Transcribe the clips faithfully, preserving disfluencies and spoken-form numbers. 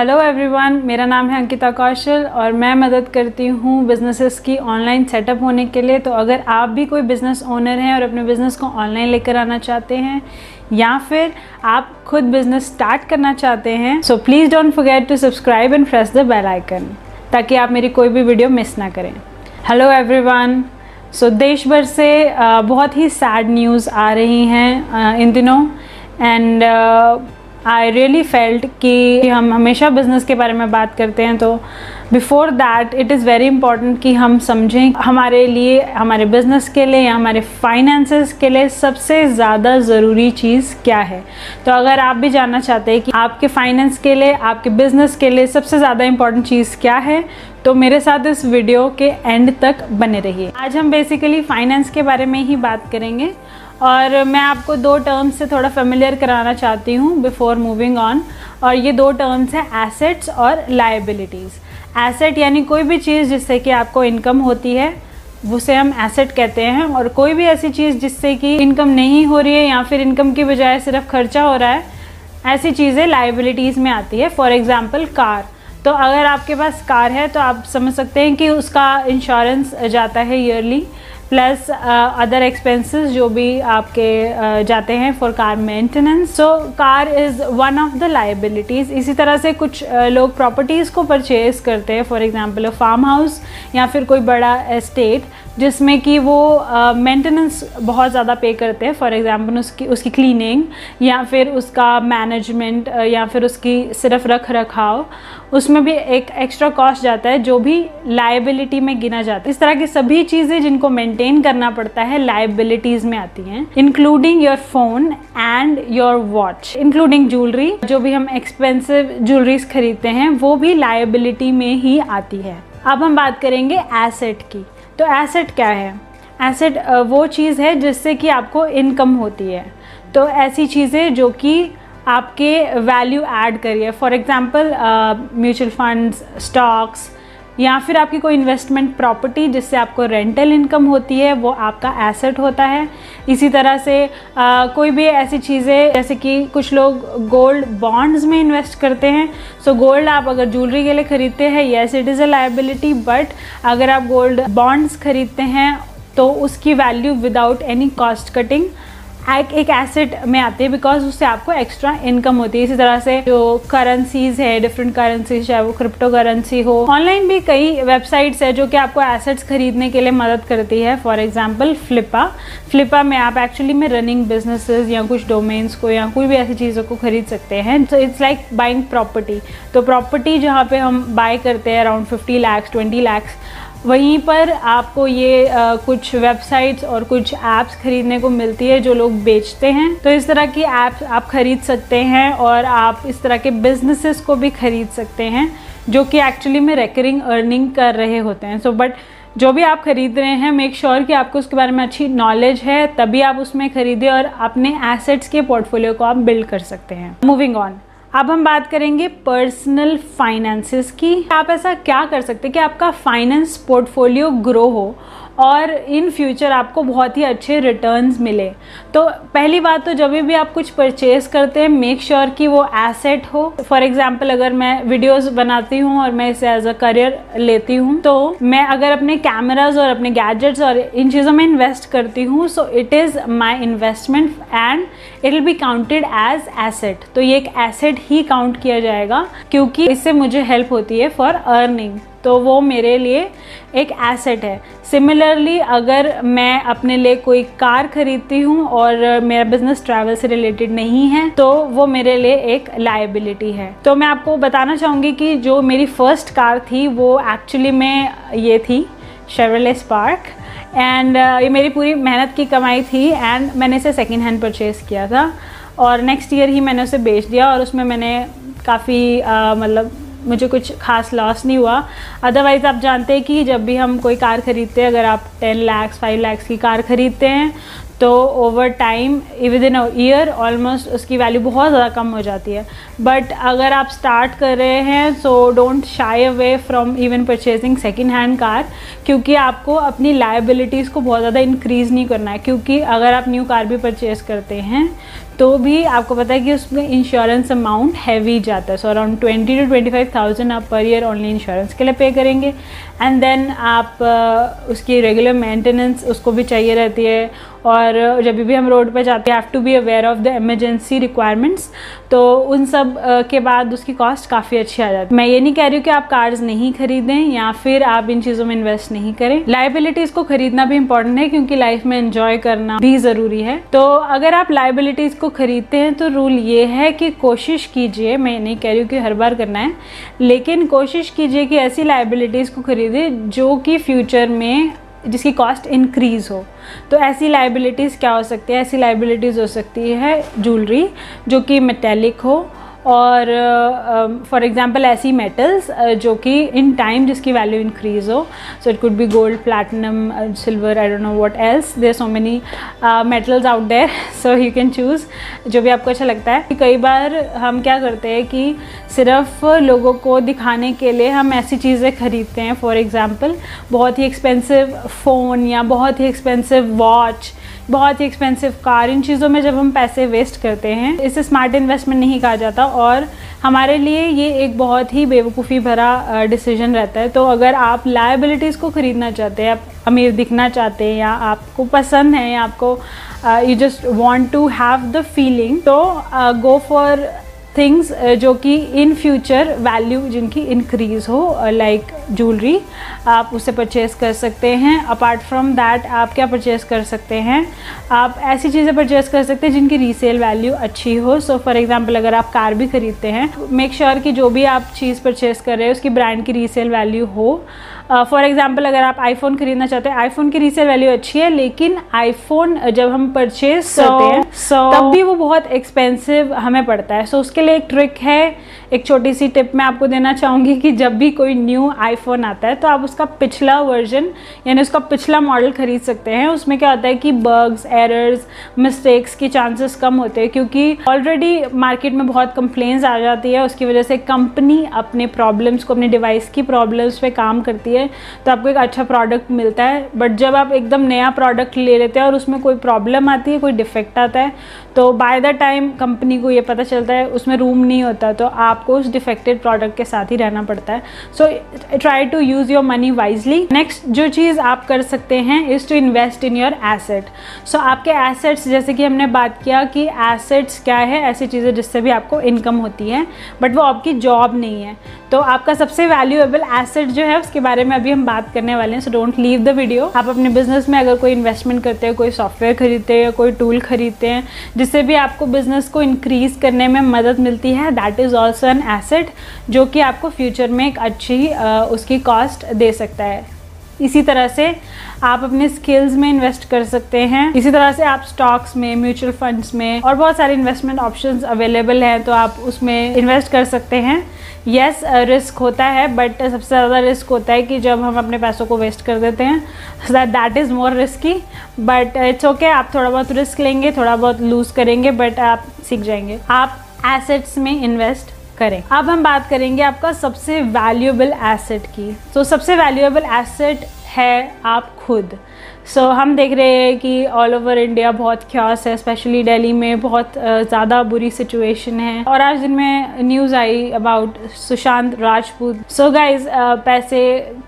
Hello everyone, मेरा नाम है अंकिता कौशल और मैं मदद करती हूँ बिज़नेसेस की ऑनलाइन सेटअप होने के लिए। तो अगर आप भी कोई बिज़नेस ओनर हैं और अपने बिज़नेस को ऑनलाइन लेकर आना चाहते हैं या फिर आप खुद बिज़नेस स्टार्ट करना चाहते हैं, so please don't forget to subscribe and press the bell icon ताकि आप मेरी कोई भी वीडियो मिस ना करें। हेलो एवरीवन, सो देश भर से बहुत ही सैड न्यूज़ आ रही हैं इन दिनों एंड आई रियली फेल्ट कि हम हमेशा बिज़नेस के बारे में बात करते हैं, तो before that it is very important कि हम समझें हमारे लिए, हमारे बिज़नेस के लिए या हमारे फाइनेंसेस के लिए सबसे ज़्यादा ज़रूरी चीज़ क्या है। तो अगर आप भी जानना चाहते हैं कि आपके फाइनेंस के लिए, आपके बिज़नेस के लिए सबसे ज़्यादा इंपॉर्टेंट चीज़ क्या है, तो मेरे साथ इस वीडियो के एंड तक बने रहिए। आज हम बेसिकली फाइनेंस के बारे में ही बात करेंगे और मैं आपको दो टर्म्स से थोड़ा फेमिलियर कराना चाहती हूँ बिफोर मूविंग ऑन। और ये दो टर्म्स हैं, एसेट्स और लायबिलिटीज़। एसेट यानी कोई भी चीज़ जिससे कि आपको इनकम होती है उसे हम एसेट कहते हैं, और कोई भी ऐसी चीज़ जिससे कि इनकम नहीं हो रही है या फिर इनकम की बजाय सिर्फ खर्चा हो रहा है, ऐसी चीज़ें लायबिलिटीज़ में आती है। फॉर एग्ज़ाम्पल कार, तो अगर आपके पास कार है तो आप समझ सकते हैं कि उसका इंश्योरेंस जाता है ईयरली, प्लस अदर एक्सपेंसेस जो भी आपके uh, जाते हैं for car maintenance. So car is one of the liabilities. इसी तरह से कुछ uh, लोग प्रॉपर्टीज़ को परचेज़ करते हैं, for example a farm house या फिर कोई बड़ा एस्टेट जिसमें कि वो मेंटेनेंस uh, बहुत ज़्यादा पे करते हैं। फॉर एग्जांपल उसकी उसकी क्लीनिंग या फिर उसका मैनेजमेंट या फिर उसकी सिर्फ रख रखाव, उसमें भी एक एक्स्ट्रा कॉस्ट जाता है जो भी लायबिलिटी में गिना जाता है। इस तरह की सभी चीज़ें जिनको मेंटेन करना पड़ता है लायबिलिटीज़ में आती हैं, including your phone and your watch, including jewellery. जो भी हम एक्सपेंसिव ज्वेलरीज खरीदते हैं वो भी लायबिलिटी में ही आती है। अब हम बात करेंगे एसेट की। तो एसेट क्या है? एसेट वो चीज़ है जिससे कि आपको इनकम होती है, तो ऐसी चीज़ें जो कि आपके वैल्यू ऐड करिए। For example mutual funds, stocks या फिर आपकी कोई इन्वेस्टमेंट प्रॉपर्टी जिससे आपको रेंटल इनकम होती है, वो आपका एसेट होता है। इसी तरह से आ, कोई भी ऐसी चीज़ें जैसे कि कुछ लोग गोल्ड बॉन्ड्स में इन्वेस्ट करते हैं। सो गोल्ड आप अगर ज्वेलरी के लिए ख़रीदते हैं, yes it is a liability, but अगर आप गोल्ड बॉन्ड्स ख़रीदते हैं तो उसकी value without any cost cutting एक एक एसेट में आते हैं, बिकॉज उससे आपको एक्स्ट्रा इनकम होती है। इसी तरह से जो करेंसीज़ है, डिफरेंट करेंसीज, चाहे वो क्रिप्टो करेंसी हो, ऑनलाइन भी कई वेबसाइट्स है जो कि आपको एसेट्स खरीदने के लिए मदद करती है। फॉर एग्जांपल फ्लिपा फ्लिपा में आप एक्चुअली में रनिंग बिजनेसेस या कुछ डोमेन्स को या कोई भी ऐसी चीज़ों को खरीद सकते हैं। So it's like buying property. तो प्रॉपर्टी जहाँ पर हम बाय करते हैं around fifty lakhs twenty lakhs वहीं पर आपको ये आ, कुछ वेबसाइट्स और कुछ ऐप्स खरीदने को मिलती है जो लोग बेचते हैं। तो इस तरह की ऐप्स आप खरीद सकते हैं और आप इस तरह के बिजनेसेस को भी खरीद सकते हैं जो कि एक्चुअली में रेकरिंग अर्निंग कर रहे होते हैं। सो बट जो भी आप खरीद रहे हैं, मेक श्योर कि आपको उसके बारे में अच्छी नॉलेज है, तभी आप उसमें खरीदें और अपने एसेट्स के पोर्टफोलियो को आप बिल्ड कर सकते हैं। मूविंग ऑन, अब हम बात करेंगे पर्सनल फाइनेंसेस की। आप ऐसा क्या कर सकते हैं कि आपका फाइनेंस पोर्टफोलियो ग्रो हो और इन फ्यूचर आपको बहुत ही अच्छे रिटर्न्स मिले। तो पहली बात तो जब भी आप कुछ परचेज़ करते हैं, मेक श्योर कि वो एसेट हो। फॉर एग्जांपल अगर मैं वीडियोस बनाती हूँ और मैं इसे एज अ करियर लेती हूँ, तो मैं अगर अपने कैमराज और अपने गैजेट्स और इन चीज़ों में इन्वेस्ट करती हूँ, so it is my investment and it will be counted as asset. तो ये एक एसेट ही काउंट किया जाएगा क्योंकि इससे मुझे हेल्प होती है फॉर अर्निंग, तो वो मेरे लिए एक एसेट है। सिमिलरली अगर मैं अपने लिए कोई कार खरीदती हूँ और मेरा बिजनेस ट्रैवल से रिलेटेड नहीं है, तो वो मेरे लिए एक लायबिलिटी है। तो मैं आपको बताना चाहूँगी कि जो मेरी फर्स्ट कार थी वो एक्चुअली में ये थी शेवरले स्पार्क, एंड ये मेरी पूरी मेहनत की कमाई थी एंड मैंने इसे सेकेंड हैंड परचेज़ किया था और नेक्स्ट ईयर ही मैंने उसे बेच दिया और उसमें मैंने काफ़ी मतलब मुझे कुछ खास लॉस नहीं हुआ। अदरवाइज़ आप जानते हैं कि जब भी हम कोई कार ख़रीदते हैं, अगर आप टेन लैक्स फाइव लैक्स की कार ख़रीदते हैं तो over time within a year almost उसकी वैल्यू बहुत ज़्यादा कम हो जाती है। बट अगर आप स्टार्ट कर रहे हैं so don't shy away from even purchasing second hand car, क्योंकि आपको अपनी लायबिलिटीज़ को बहुत ज़्यादा इंक्रीज़ नहीं करना है। क्योंकि अगर आप न्यू कार भी परचेज़ करते हैं तो भी आपको पता है कि उसमें इंश्योरेंस अमाउंट हैवी जाता है। So around twenty two twenty five thousand आप पर ईयर ओनली इंश्योरेंस के लिए पे करेंगे, एंड देन आप उसकी रेगुलर मेंटेनेंस उसको भी चाहिए रहती है। और जब भी हम रोड पर जाते हैं have to be aware of the emergency requirements, तो उन सब के बाद उसकी कॉस्ट काफ़ी अच्छी आ जाती है। मैं ये नहीं कह रही हूँ कि आप कार्स नहीं खरीदें या फिर आप इन चीज़ों में इन्वेस्ट नहीं करें, लायबिलिटीज़ को खरीदना भी इंपॉर्टेंट है क्योंकि लाइफ में एंजॉय करना भी ज़रूरी है। तो अगर आप लायबिलिटीज़ को खरीदते हैं तो रूल ये है कि कोशिश कीजिए, मैं नहीं कह रही हूँ कि हर बार करना है, लेकिन कोशिश कीजिए कि ऐसी लायबिलिटीज़ को खरीदें जो कि फ्यूचर में जिसकी कॉस्ट इंक्रीज़ हो। तो ऐसी लायबिलिटीज़ क्या हो सकती है? ऐसी लायबिलिटीज़ हो सकती है ज्वेलरी जो कि मेटेलिक हो, और फॉर uh, एग्ज़ाम्पल ऐसी मेटल्स uh, जो कि इन टाइम जिसकी वैल्यू इंक्रीज़ हो। So it could be gold, platinum, silver, I don't know what else, there so many metals out there, so you can choose जो भी आपको अच्छा लगता है। कई बार हम क्या करते हैं कि सिर्फ लोगों को दिखाने के लिए हम ऐसी चीज़ें खरीदते हैं, फॉर एग्ज़ाम्पल बहुत ही एक्सपेंसिव फ़ोन या बहुत ही एक्सपेंसिव वॉच, बहुत ही एक्सपेंसिव कार। इन चीज़ों में जब हम पैसे वेस्ट करते हैं, इसे स्मार्ट इन्वेस्टमेंट नहीं कहा जाता और हमारे लिए ये एक बहुत ही बेवकूफ़ी भरा डिसीजन रहता है। तो अगर आप लायबिलिटीज़ को ख़रीदना चाहते हैं, आप अमीर दिखना चाहते हैं या आपको पसंद है या आपको you just want to have the feeling, तो गो फॉर थिंग्स जो कि इन फ्यूचर वैल्यू जिनकी इंक्रीज़ हो, लाइक like ज्वेलरी आप उसे परचेस कर सकते हैं। अपार्ट फ्रॉम दैट आप क्या परचेस कर सकते हैं? आप ऐसी चीज़ें परचेस कर सकते हैं जिनकी रीसेल वैल्यू अच्छी हो। सो फॉर एग्जांपल अगर आप कार भी खरीदते हैं, मेक श्योर sure कि जो भी आप चीज़ परचेस कर रहे हैं उसकी ब्रांड की रीसेल वैल्यू हो। फॉर uh, एग्ज़ाम्पल अगर आप आईफोन खरीदना चाहते हैं, आईफोन की रीसेल वैल्यू अच्छी है, लेकिन आईफोन जब हम परचेस so, करते हैं so, तब भी वो बहुत एक्सपेंसिव हमें पड़ता है। सो so, उसके लिए एक ट्रिक है, एक छोटी सी टिप मैं आपको देना चाहूँगी कि जब भी कोई न्यू आईफोन आता है तो आप उसका पिछला वर्जन यानी उसका पिछला मॉडल खरीद सकते हैं। उसमें क्या होता है कि बग्स, एरर्स, मिस्टेक्स के चांसेस कम होते हैं क्योंकि ऑलरेडी मार्केट में बहुत कंप्लेंट्स आ जाती है, उसकी वजह से कंपनी अपने प्रॉब्लम्स को, अपने डिवाइस की प्रॉब्लम्स पे काम करती है, तो आपको एक अच्छा प्रोडक्ट मिलता है। बट जब आप एकदम नया प्रोडक्ट ले लेते हैं और उसमें कोई प्रॉब्लम आती है, कोई डिफेक्ट आता है, तो बाय द टाइम कंपनी को ये पता चलता है, उसमें रूम नहीं होता, तो आपको उस डिफेक्टेड प्रोडक्ट के साथ ही रहना पड़ता है। So try to use your money wisely. Next जो चीज़ आप कर सकते हैं is to invest in your asset. So आपके एसेट्स, जैसे कि हमने बात किया कि एसेट्स क्या है, ऐसी चीज़ें जिससे भी आपको इनकम होती है बट वो आपकी जॉब नहीं है। तो आपका सबसे वैल्यूएबल एसेट जो है उसके बारे में अभी हम बात करने वाले हैं। So don't leave the video. आप अपने बिजनेस में अगर कोई इन्वेस्टमेंट करते हैं, कोई सॉफ्टवेयर खरीदते हैं, कोई टूल खरीदते हैं जिससे भी आपको बिजनेस को इंक्रीज़ करने में मदद मिलती है, that is also an asset जो कि आपको फ्यूचर में एक अच्छी आ, उसकी कॉस्ट दे सकता है। इसी तरह से आप अपने स्किल्स में इन्वेस्ट कर सकते हैं। इसी तरह से आप स्टॉक्स में, म्यूचुअल फंड्स में और बहुत सारे इन्वेस्टमेंट ऑप्शंस अवेलेबल हैं, तो आप उसमें इन्वेस्ट कर सकते हैं। यस yes, रिस्क होता है, बट सबसे ज़्यादा रिस्क होता है कि जब हम अपने पैसों को वेस्ट कर देते हैं, that is more risky, but it's okay. आप थोड़ा बहुत रिस्क लेंगे, थोड़ा बहुत लूज़ करेंगे, बट आप सीख जाएंगे। आप एसेट्स में इन्वेस्ट करें। अब हम बात करेंगे आपका सबसे वैल्यूएबल एसेट की। तो so, सबसे वैल्यूएबल एसेट है आप खुद। सो so, हम देख रहे हैं कि ऑल ओवर इंडिया बहुत ख्यास है, स्पेशली दिल्ली में बहुत ज़्यादा बुरी सिचुएशन है। और आज दिन में न्यूज़ आई about Sushant Rajput. So guys, पैसे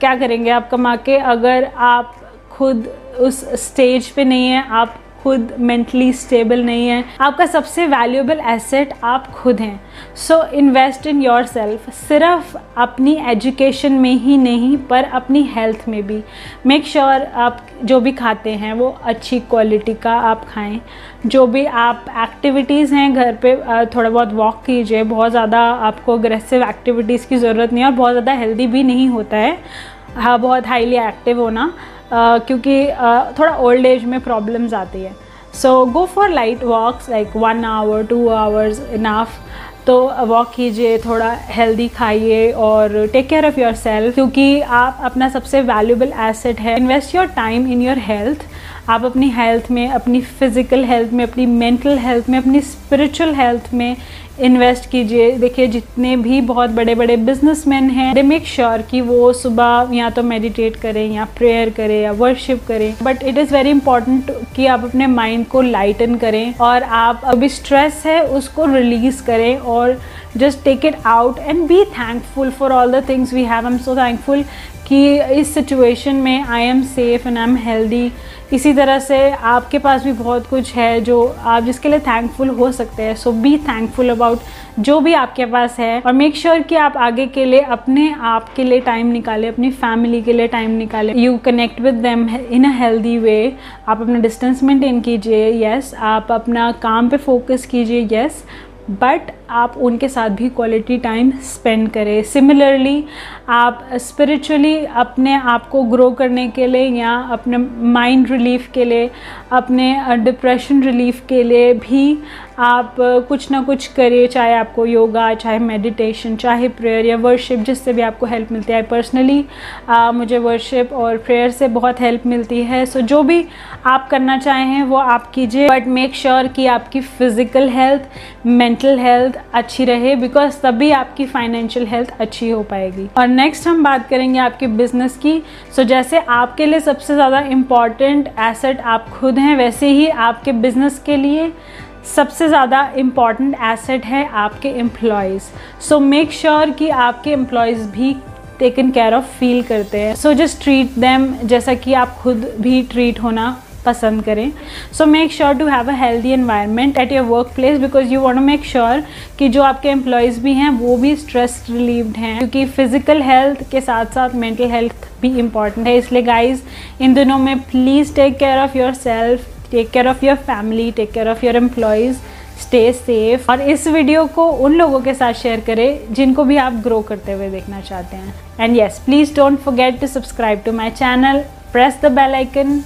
क्या करेंगे आप कमा के अगर आप खुद उस स्टेज पे नहीं हैं, आप खुद मेंटली स्टेबल नहीं है? आपका सबसे वैल्यूएबल एसेट आप खुद हैं। So invest in yourself. सिर्फ अपनी एजुकेशन में ही नहीं पर अपनी हेल्थ में भी। मेक श्योर sure आप जो भी खाते हैं वो अच्छी क्वालिटी का आप खाएं। जो भी आप एक्टिविटीज़ हैं घर पे, थोड़ा बहुत वॉक कीजिए। बहुत ज़्यादा आपको अग्रेसिव एक्टिविटीज़ की ज़रूरत नहीं है और बहुत ज़्यादा हेल्दी भी नहीं होता है हाँ बहुत हाईली एक्टिव होना, Uh, क्योंकि uh, थोड़ा ओल्ड एज में प्रॉब्लम्स आती है। So go for light walks, like one hour two hours enough. तो वॉक कीजिए, थोड़ा हेल्दी खाइए और take care of yourself क्योंकि आप अपना सबसे वैल्यूएबल एसेट है। Invest your time in your health. आप अपनी हेल्थ में, अपनी फ़िज़िकल हेल्थ में, अपनी मेंटल हेल्थ में, अपनी स्पिरिचुअल हेल्थ में इन्वेस्ट कीजिए। देखिए जितने भी बहुत बड़े बड़े बिजनेसमैन हैं, दे मेक श्योर कि वो सुबह या तो मेडिटेट करें या प्रेयर करें या वर्शिप करें। But it is very important कि आप अपने माइंड को लाइटन करें और आप अभी स्ट्रेस है उसको रिलीज़ करें और just take it out and be thankful for all the things we have. I am so thankful कि इस सिचुएशन में I am safe and I am healthy. इसी तरह से आपके पास भी बहुत कुछ है जो आप, जिसके लिए थैंकफुल हो सकते हैं। सो बी थैंकफुल अबाउट जो भी आपके पास है और मेक श्योर sure कि आप आगे के लिए अपने आप के लिए टाइम निकालें, अपनी फैमिली के लिए टाइम निकालें। You connect with them in a healthy way. आप अपना डिस्टेंस मेंटेन कीजिए, येस। आप अपना काम पे फोकस कीजिए, येस। बट आप उनके साथ भी क्वालिटी टाइम स्पेंड करें। सिमिलरली आप स्पिरिचुअली अपने आप को ग्रो करने के लिए या अपने माइंड रिलीफ के लिए, अपने डिप्रेशन रिलीफ के लिए भी आप कुछ ना कुछ करें, चाहे आपको योगा, चाहे मेडिटेशन, चाहे प्रेयर या वर्शिप, जिससे भी आपको हेल्प मिलती है। पर्सनली मुझे वर्शिप और प्रेयर से बहुत हेल्प मिलती है। सो जो भी आप करना चाहें वो आप कीजिए, बट मेक श्योर कि आपकी फ़िज़िकल हेल्थ, मेंटल हेल्थ अच्छी रहे, बिकॉज तभी आपकी फाइनेंशियल हेल्थ अच्छी हो पाएगी। और नेक्स्ट हम बात करेंगे आपके बिजनेस की। सो so, जैसे आपके लिए सबसे ज़्यादा इम्पॉर्टेंट एसेट आप खुद हैं, वैसे ही आपके बिजनेस के लिए सबसे ज़्यादा इम्पॉर्टेंट एसेट है आपके एम्प्लॉयज़। सो मेक श्योर कि आपके एम्प्लॉयज़ भी टेकन केयर ऑफ फील करते हैं। सो जस्ट ट्रीट देम जैसा कि आप खुद भी ट्रीट होना पसंद करें। So make sure to have a healthy environment at your workplace, because you want to make sure कि जो आपके एम्प्लॉयज़ भी हैं वो भी स्ट्रेस रिलीव्ड हैं, क्योंकि फ़िज़िकल हेल्थ के साथ साथ मेंटल हेल्थ भी इम्पॉर्टेंट है। इसलिए गाइज इन दिनों में please take care of yourself, take care of your family, take care of your employees, stay safe. और इस वीडियो को उन लोगों के साथ शेयर करें जिनको भी आप ग्रो करते हुए देखना चाहते हैं। And yes, please don't forget to subscribe to my channel, press the bell icon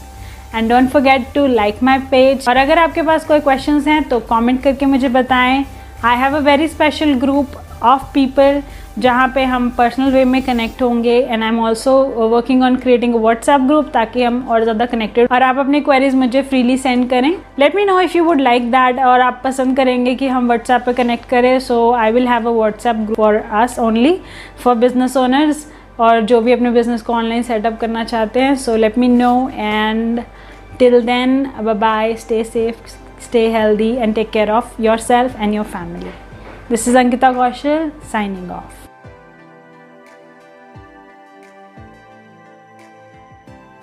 and don't forget to like my page. और अगर आपके पास कोई क्वेश्चंस हैं तो कमेंट करके मुझे बताएं। I have a very special group of people जहाँ पे हम पर्सनल वे में कनेक्ट होंगे and I am also working on creating WhatsApp group ताकि हम और ज़्यादा कनेक्टेड। और आप अपनी क्वेरीज मुझे फ्रीली सेंड करें। Let me know if you would like that, और आप पसंद करेंगे कि हम व्हाट्सएप पे कनेक्ट करें। So I will have a WhatsApp group for us only, for business owners और जो भी अपने बिजनेस को ऑनलाइन सेटअप करना चाहते हैं। So let me know, and till then bye bye, stay safe, stay healthy and take care of yourself and your family. This is Ankita Kaushal signing of.